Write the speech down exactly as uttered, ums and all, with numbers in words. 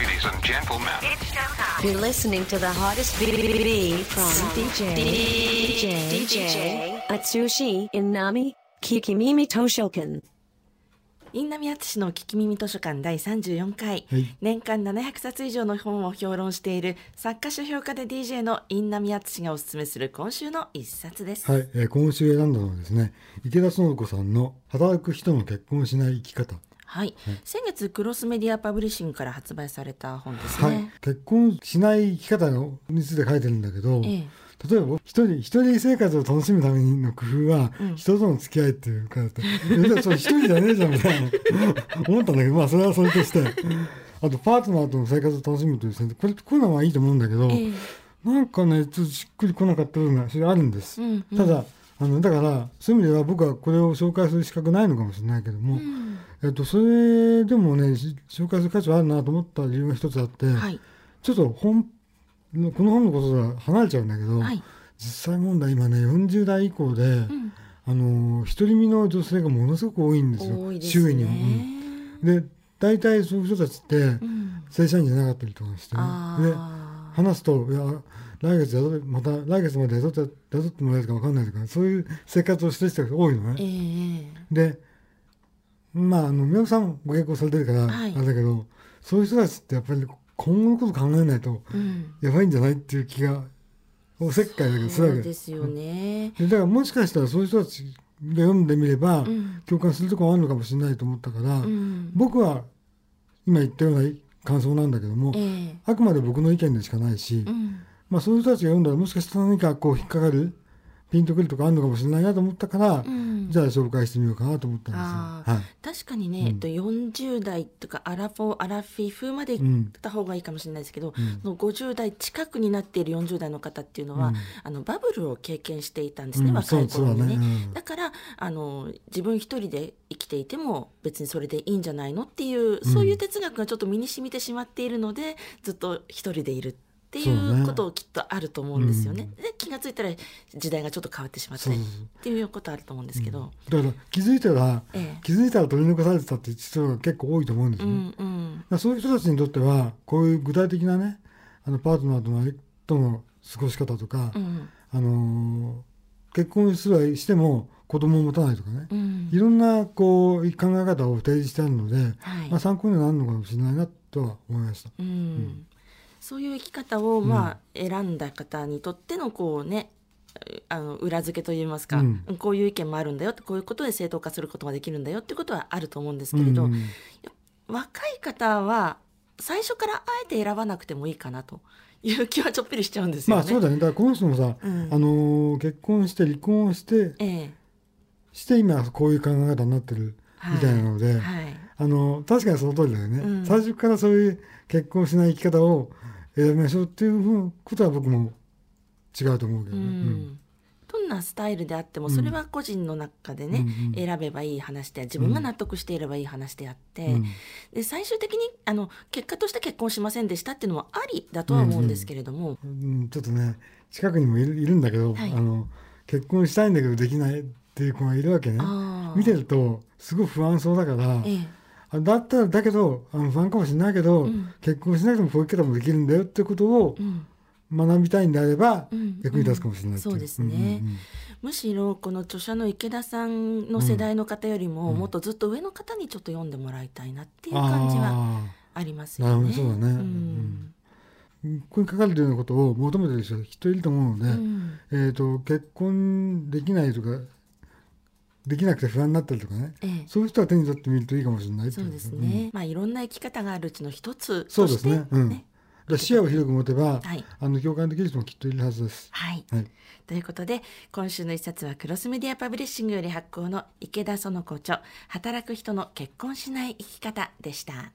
Ladies and gentlemen, it's showtime. You're listening to the hottest beat from DJ DJ DJ Atsushi Inami Kikimimi Toshokan。印南敦の聞き耳図書館だいさんじゅうよんかい、はい、年間ななひゃくさつ以上の本を評論している作家書評家で ディージェー の印南敦がおすすめする今週の一冊です。はい、えー、今週選んだのはですね、池田園子さんの働く人の結婚しない生き方。はい、はい、先月クロスメディアパブリッシングから発売された本ですね。はい、結婚しない生き方のについて書いてるんだけど、ええ、例えば一人一人生活を楽しむための工夫は、うん、人との付き合いっていうか、一人じゃねえじゃんみたいな思ったんだけど、まあそれはそれとして、あとパートナーとの生活を楽しむという、これこういうのはいいと思うんだけど、ええ、なんかねちょっとしっくりこなかった部分があるんです、うんうん、ただあのだからそういう意味では僕はこれを紹介する資格ないのかもしれないけども、うん、えっと、それでもね紹介する価値はあるなと思った理由が一つあって、はい、ちょっと本この本のことは離れちゃうんだけど、はい、実際問題今ねよんじゅう代以降で、うん、あの独り身の女性がものすごく多いんですよ。多いですね、周囲には、うん、で大体そういう人たちって、うん、正社員じゃなかったりとかして、ね、で話すといや来月雇また来月まで雇って雇ってもらえるか分かんないとかそういう生活をしてる人が多いのね、えー、でまああの宮本さんご結婚されてるから、はい、あれだけどそういう人たちってやっぱり今後のこと考えないとやばいんじゃないっていう気が、うん、おせっかいだけどするわけですよね。だからもしかしたらそういう人たちで読んでみれば、うん、共感するところあるのかもしれないと思ったから、うん、僕は今言ったような感想なんだけども、えー、あくまで僕の意見でしかないし、うん、まあそういう人たちが読んだらもしかしたら何かこう引っかかるピンとくるとかあるのかもしれないなと思ったから、うん、じゃあ紹介してみようかなと思ったんですよ。あ、はい、確かにね、うん、えっと、よんじゅう代とかアラフォーアラフィフまで行った方がいいかもしれないですけど、うん、そのごじゅう代近くになっているよんじゅう代の方っていうのは、うん、あのバブルを経験していたんですね、うん、若い頃にね、うん、だからあの自分一人で生きていても別にそれでいいんじゃないのっていうそういう哲学がちょっと身に染みてしまっているので、うん、ずっと一人でいるっていうことをきっとあると思うんですよね、うん、で気がついたら時代がちょっと変わってしまってっていうことあると思うんですけど、うん、だから気づいたら、ええ、気づいたら取り残されてたって人が結構多いと思うんですよね、うんうん、そういう人たちにとってはこういう具体的なねあのパートナーとの、との過ごし方とか、うん、あの結婚すらしても子供を持たないとかね、うん、いろんなこう考え方を提示してあるので、はい、まあ、参考にはなるのかもしれないなとは思いました、うんうん、そういう生き方をまあ選んだ方にとってのこうね、うん、あの裏付けといいますか、うん、こういう意見もあるんだよ、こういうことで正当化することができるんだよってことはあると思うんですけれど、うんうん、若い方は最初からあえて選ばなくてもいいかなという気はちょっぴりしちゃうんですよね。まあそうだね。だからこの人もさ、うん、あの結婚して離婚をして、ええ、して今こういう考え方になってるみたいなので、はいはい、あの確かにその通りだよね、うん、最初からそういう結婚しない生き方を選びましょうっていうことは僕も違うと思うけどね、うんうん、どんなスタイルであってもそれは個人の中でね、うん、選べばいい話で自分が納得していればいい話であって、うん、で最終的にあの結果として結婚しませんでしたっていうのもありだとは思うんですけれども、うんうんうん、ちょっとね近くにもいる、いるんだけど、はい、あの結婚したいんだけどできないっていう子がいるわけね。見てるとすごく不安そうだから、ええ、だったらだけどあの不安かもしれないけど、うん、結婚しなくてもこういう方もできるんだよってことを学びたいんであれば、うん、役に立つかもしれないっていう、うんうん、そうですね、うんうんうん、むしろこの著者の池田さんの世代の方よりも、うん、もっとずっと上の方にちょっと読んでもらいたいなっていう感じはありますよね。そうだね、うんうん、ここに書かれているようなことを求めている人はきっといると思うので、うんえー、と結婚できないとかできなくて不安になってるとかね、ええ、そういう人は手に取ってみるといいかもしれないっていう。そうですね、うん、まあいろんな生き方があるうちの一つとして、ね、そうですね、うん、ね、だ視野を広く持てば、はい、あの共感できる人もきっといるはずです、はいはい、ということで今週の一冊はクロスメディアパブリッシングより発行の池田園子著働く人の結婚しない生き方でした。